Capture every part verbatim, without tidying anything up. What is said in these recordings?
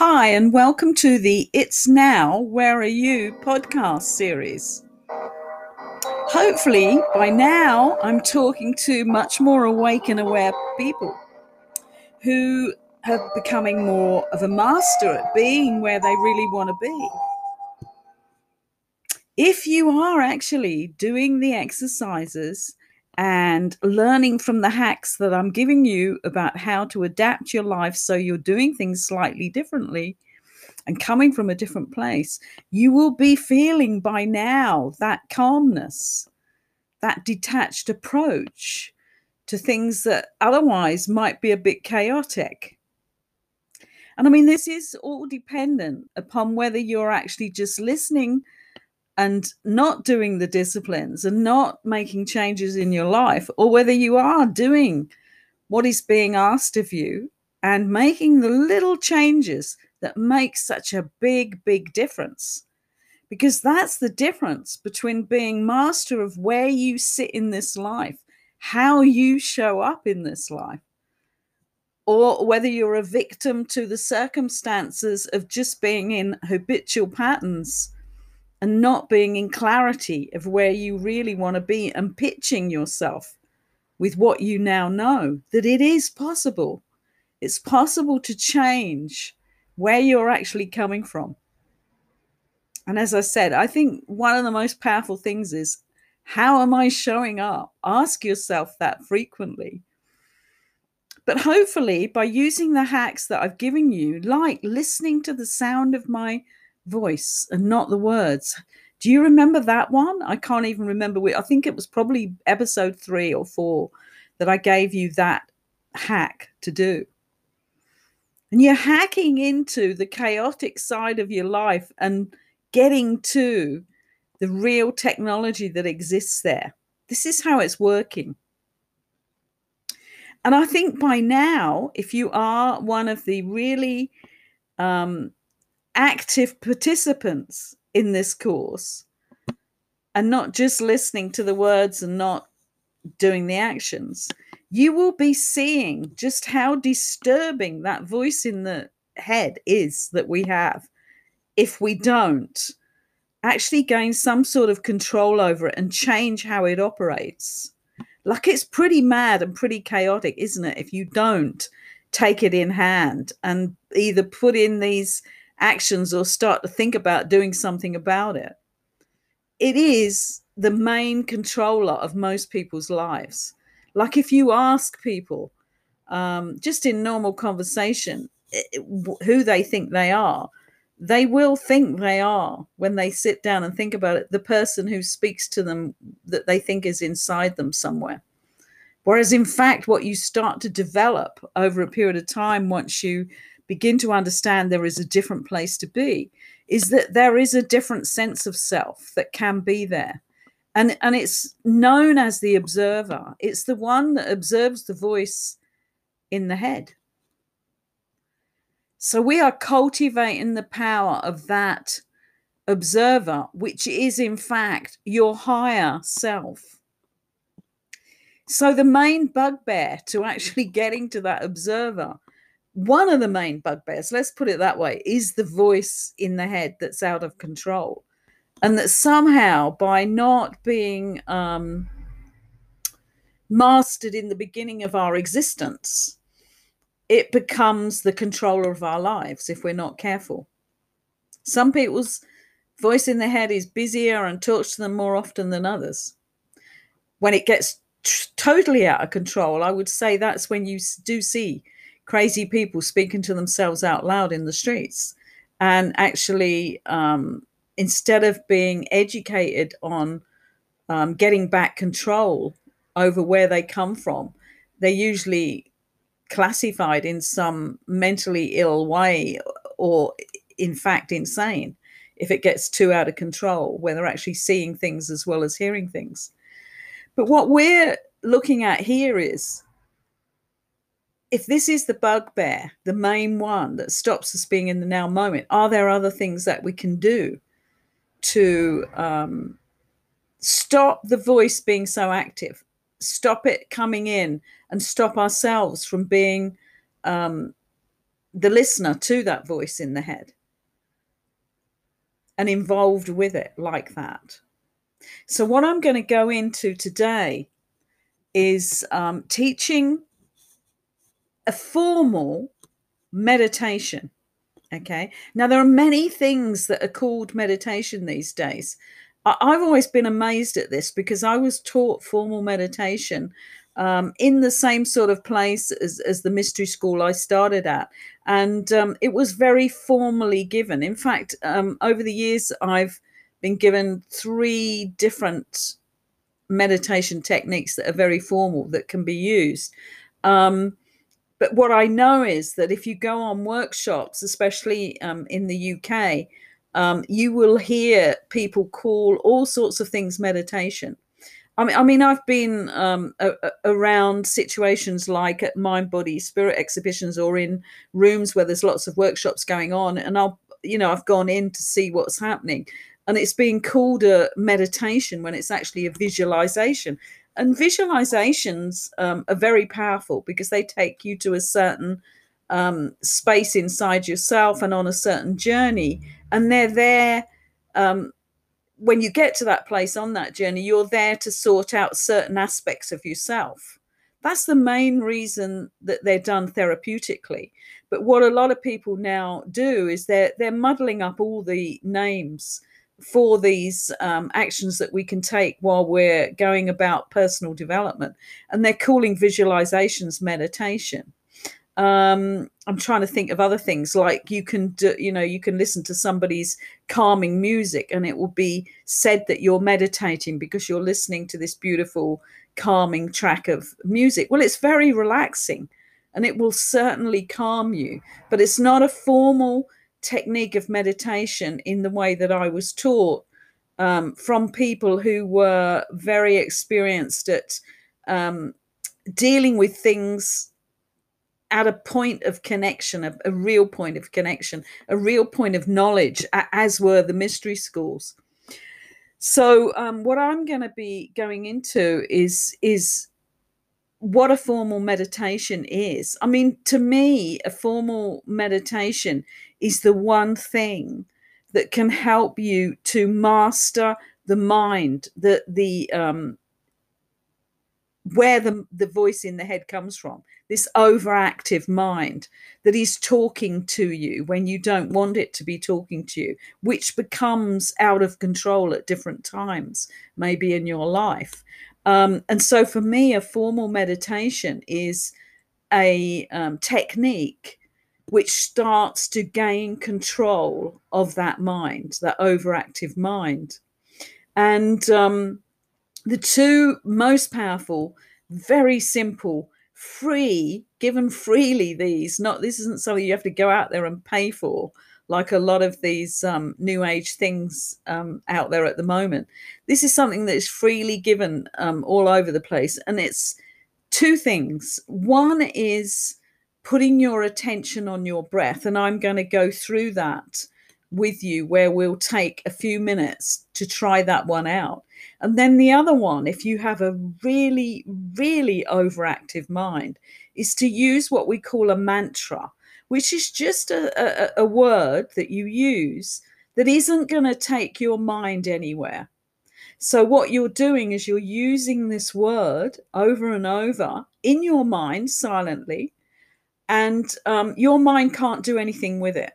Hi, and welcome to the It's Now, Where Are You podcast series. Hopefully, by now, I'm talking to much more awake and aware people who are becoming more of a master at being where they really want to be. If you are actually doing the exercises and learning from the hacks that I'm giving you about how to adapt your life so you're doing things slightly differently and coming from a different place, you will be feeling by now that calmness, that detached approach to things that otherwise might be a bit chaotic. And I mean, this is all dependent upon whether you're actually just listening and not doing the disciplines and not making changes in your life, or whether you are doing what is being asked of you and making the little changes that make such a big, big difference. Because that's the difference between being master of where you sit in this life, how you show up in this life, or whether you're a victim to the circumstances of just being in habitual patterns and not being in clarity of where you really want to be and pitching yourself with what you now know, that it is possible. It's possible to change where you're actually coming from. And as I said, I think one of the most powerful things is, how am I showing up? Ask yourself that frequently. But hopefully by using the hacks that I've given you, like listening to the sound of my voice and not the words. Do you remember that one? I can't even remember. I think it was probably episode three or four that I gave you that hack to do. And you're hacking into the chaotic side of your life and getting to the real technology that exists there. This is how it's working. And I think by now, if you are one of the really um, active participants in this course and not just listening to the words and not doing the actions, you will be seeing just how disturbing that voice in the head is that we have if we don't actually gain some sort of control over it and change how it operates. Like, it's pretty mad and pretty chaotic, isn't it, if you don't take it in hand and either put in these actions or start to think about doing something about it. It is the main controller of most people's lives. Like, if you ask people um, just in normal conversation who they think they are, they will think they are, when they sit down and think about it, the person who speaks to them that they think is inside them somewhere. Whereas in fact, what you start to develop over a period of time, once you begin to understand there is a different place to be, is that there is a different sense of self that can be there. And, and it's known as the observer. It's the one that observes the voice in the head. So we are cultivating the power of that observer, which is in fact your higher self. So the main bugbear to actually getting to that observer, one of the main bugbears, let's put it that way, is the voice in the head that's out of control. And that somehow by not being um, mastered in the beginning of our existence, it becomes the controller of our lives if we're not careful. Some people's voice in the head is busier and talks to them more often than others. When it gets t- totally out of control, I would say that's when you do see crazy people speaking to themselves out loud in the streets. And actually, um, instead of being educated on um, getting back control over where they come from, they're usually classified in some mentally ill way, or in fact insane, if it gets too out of control, where they're actually seeing things as well as hearing things. But what we're looking at here is, if this is the bugbear, the main one that stops us being in the now moment, are there other things that we can do to um, stop the voice being so active, stop it coming in, and stop ourselves from being um, the listener to that voice in the head and involved with it like that. So what I'm going to go into today is um, teaching a formal meditation. Okay. Now, there are many things that are called meditation these days. I- I've always been amazed at this because I was taught formal meditation um, in the same sort of place as, as the mystery school I started at. And um, it was very formally given. In fact, um, over the years, I've been given three different meditation techniques that are very formal that can be used. Um, but what I know is that if you go on workshops, especially um, in the U K, um, you will hear people call all sorts of things meditation. I mean, I mean I've been um, a, a, around situations like at Mind, Body, Spirit exhibitions or in rooms where there's lots of workshops going on, and I'll, you know, I've gone in to see what's happening. And it's being called a meditation when it's actually a visualization. And visualizations um, are very powerful because they take you to a certain um, space inside yourself and on a certain journey. And they're there um, when you get to that place on that journey, you're there to sort out certain aspects of yourself. That's the main reason that they're done therapeutically. But what a lot of people now do is they're, they're muddling up all the names for these um, actions that we can take while we're going about personal development. And they're calling visualizations meditation. Um, I'm trying to think of other things like you can do, you know, you can listen to somebody's calming music and it will be said that you're meditating because you're listening to this beautiful calming track of music. Well, it's very relaxing and it will certainly calm you, but it's not a formal technique of meditation in the way that I was taught um, from people who were very experienced at um, dealing with things at a point of connection, a, a real point of connection, a real point of knowledge, as were the mystery schools. So um, what I'm going to be going into is is what a formal meditation is. I mean, to me, a formal meditation is the one thing that can help you to master the mind, the the um, where the the voice in the head comes from. This overactive mind that is talking to you when you don't want it to be talking to you, which becomes out of control at different times, maybe in your life. Um, and so, for me, a formal meditation is a um, technique which starts to gain control of that mind, that overactive mind. And um, the two most powerful, very simple, free, given freely these, not this isn't something you have to go out there and pay for, like a lot of these um, new age things um, out there at the moment. This is something that is freely given um, all over the place. And it's two things. One is putting your attention on your breath. And I'm going to go through that with you where we'll take a few minutes to try that one out. And then the other one, if you have a really, really overactive mind, is to use what we call a mantra, which is just a, a, a word that you use that isn't going to take your mind anywhere. So what you're doing is you're using this word over and over in your mind silently, and um, your mind can't do anything with it.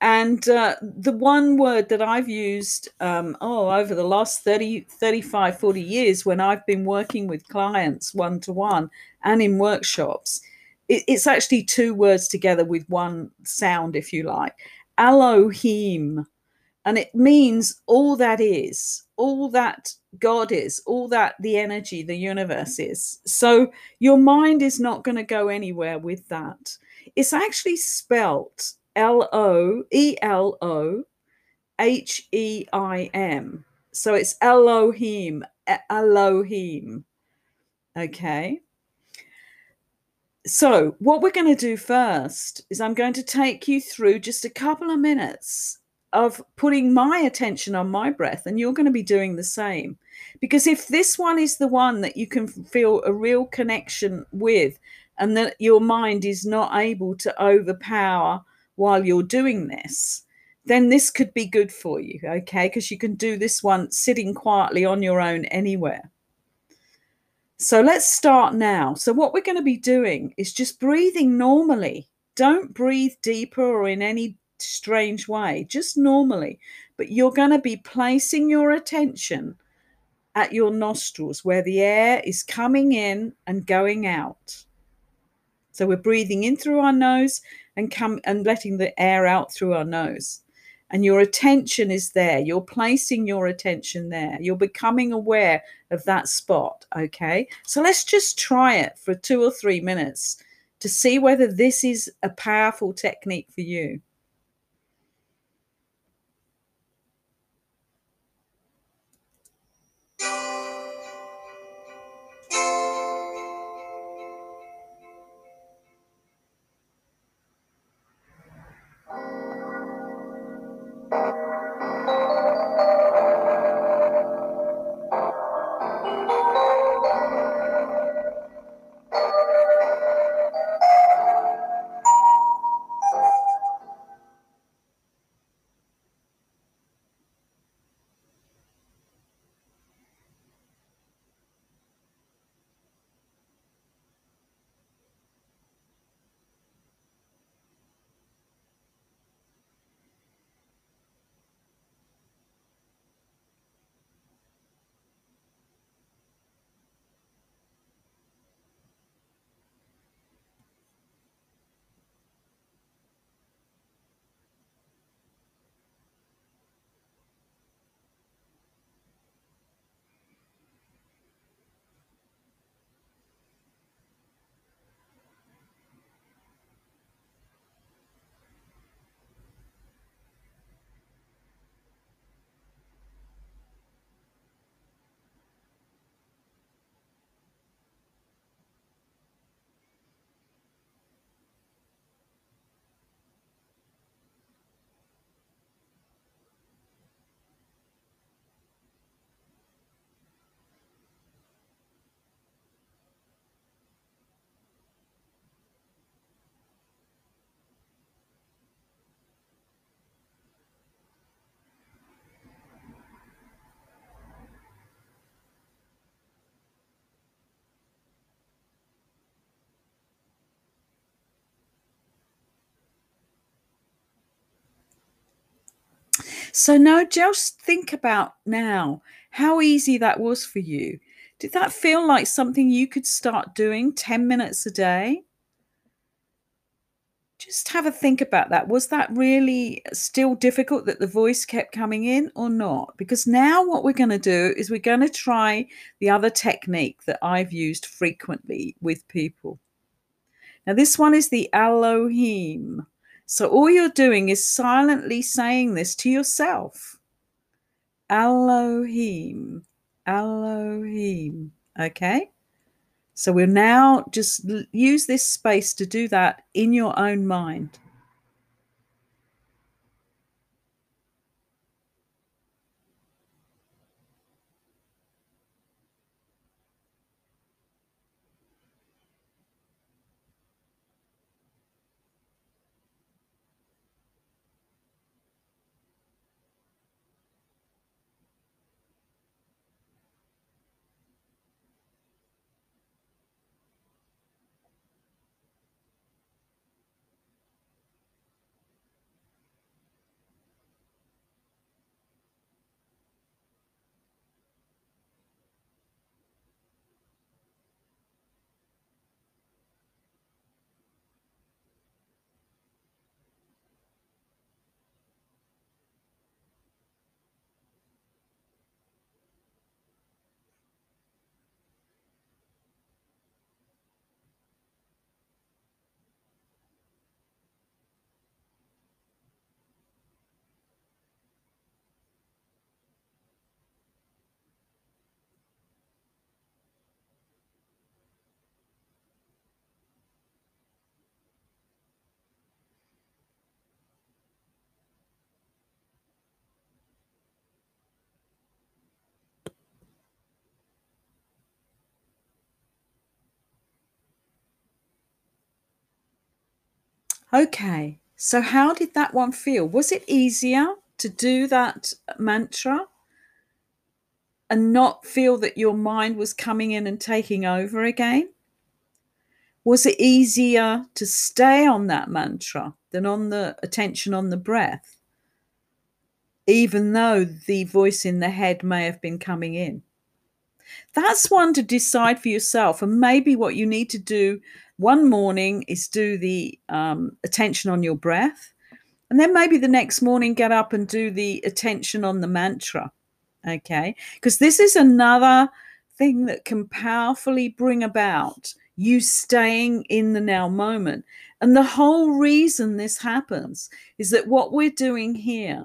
And uh, the one word that I've used um, oh, over the last thirty, thirty-five, forty years when I've been working with clients one-to-one and in workshops, it, it's actually two words together with one sound, if you like, Elohim. And it means all that is, all that God is, all that the energy, the universe is. So your mind is not going to go anywhere with that. It's actually spelt L O E L O H E I M. So it's Elohim, Elohim. Okay. So what we're going to do first is I'm going to take you through just a couple of minutes of putting my attention on my breath, and you're going to be doing the same. Because if this one is the one that you can feel a real connection with and that your mind is not able to overpower while you're doing this, then this could be good for you, okay? Because you can do this one sitting quietly on your own anywhere. So let's start now. So what we're going to be doing is just breathing normally. Don't breathe deeper or in any strange way, just normally. But you're going to be placing your attention at your nostrils where the air is coming in and going out. So we're breathing in through our nose and come and letting the air out through our nose. And your attention is there. You're placing your attention there. You're becoming aware of that spot, okay? So let's just try it for two or three minutes to see whether this is a powerful technique for you. So now just think about now how easy that was for you. Did that feel like something you could start doing ten minutes a day? Just have a think about that. Was that really still difficult that the voice kept coming in or not? Because now what we're going to do is we're going to try the other technique that I've used frequently with people. Now this one is the Elohim. So all you're doing is silently saying this to yourself. Elohim, Elohim, okay? So we'll now just use this space to do that in your own mind. Okay, so how did that one feel? Was it easier to do that mantra and not feel that your mind was coming in and taking over again? Was it easier to stay on that mantra than on the attention on the breath, even though the voice in the head may have been coming in? That's one to decide for yourself. And maybe what you need to do one morning is do the um, attention on your breath. And then maybe the next morning, get up and do the attention on the mantra. Okay. Because this is another thing that can powerfully bring about you staying in the now moment. And the whole reason this happens is that what we're doing here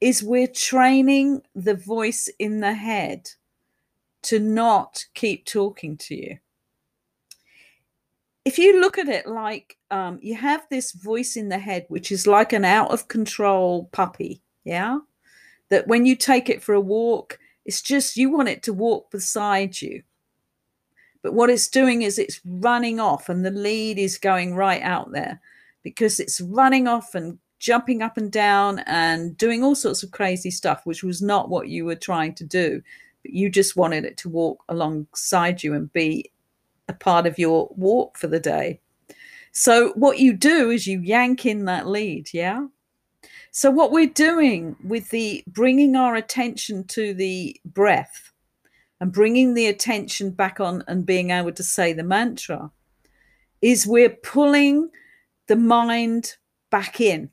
is we're training the voice in the head to not keep talking to you. If you look at it like um, you have this voice in the head, which is like an out of control puppy, yeah? That when you take it for a walk, it's just you want it to walk beside you. But what it's doing is it's running off, and the lead is going right out there because it's running off and jumping up and down and doing all sorts of crazy stuff, which was not what you were trying to do. But you just wanted it to walk alongside you and be a part of your walk for the day. So what you do is you yank in that lead, yeah? So what we're doing with the bringing our attention to the breath and bringing the attention back on and being able to say the mantra is we're pulling the mind back in,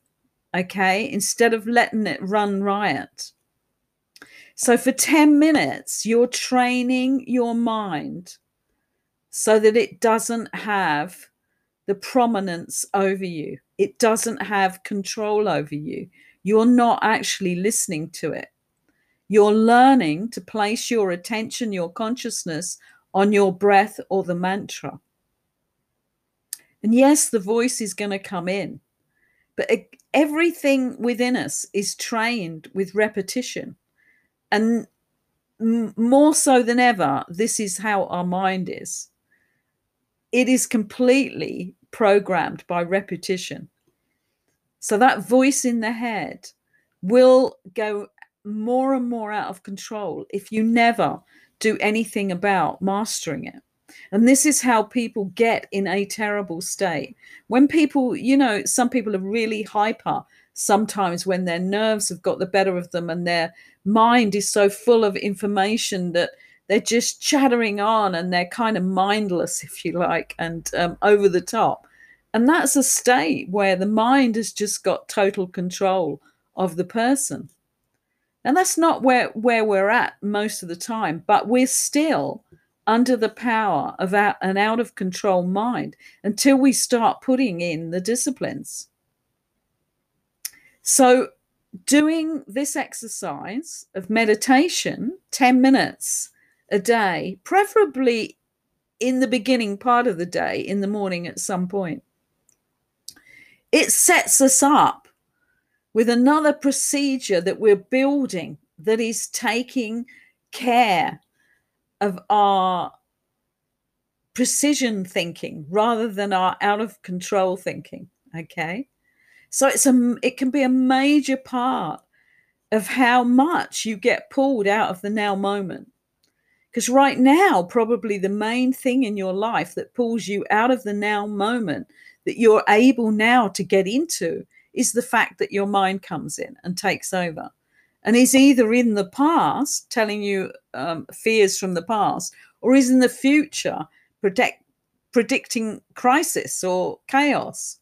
okay, instead of letting it run riot. So for ten minutes, you're training your mind so that it doesn't have the prominence over you. It doesn't have control over you. You're not actually listening to it. You're learning to place your attention, your consciousness on your breath or the mantra. And yes, the voice is going to come in, but everything within us is trained with repetition. And more so than ever, this is how our mind is. It is completely programmed by repetition. So that voice in the head will go more and more out of control if you never do anything about mastering it. And this is how people get in a terrible state. When people, you know, some people are really hyper sometimes when their nerves have got the better of them and their mind is so full of information that they're just chattering on and they're kind of mindless, if you like, and um, over the top. And that's a state where the mind has just got total control of the person. And that's not where, where we're at most of the time, but we're still under the power of our, an out-of-control mind until we start putting in the disciplines. So doing this exercise of meditation, ten minutes a day, preferably in the beginning part of the day, in the morning at some point, it sets us up with another procedure that we're building that is taking care of our precision thinking rather than our out-of-control thinking, okay? So it's a, it can be a major part of how much you get pulled out of the now moment. Because right now, probably the main thing in your life that pulls you out of the now moment that you're able now to get into is the fact that your mind comes in and takes over. And is either in the past telling you um, fears from the past, or is in the future predict, predicting crisis or chaos.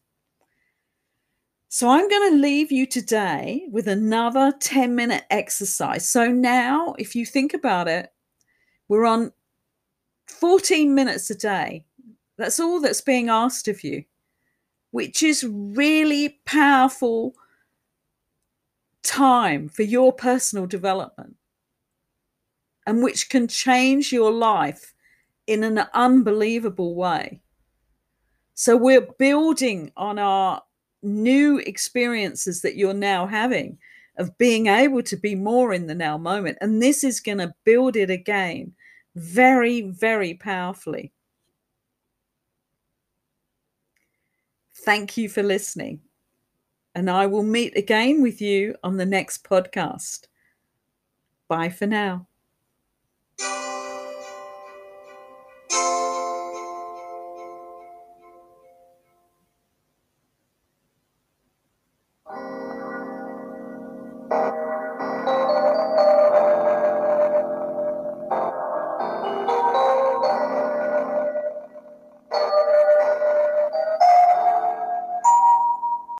So I'm going to leave you today with another ten minute exercise. So now, if you think about it, we're on fourteen minutes a day. That's all that's being asked of you, which is really powerful time for your personal development, and which can change your life in an unbelievable way. So we're building on our new experiences that you're now having of being able to be more in the now moment. And this is going to build it again very, very powerfully. Thank you for listening. And I will meet again with you on the next podcast. Bye for now.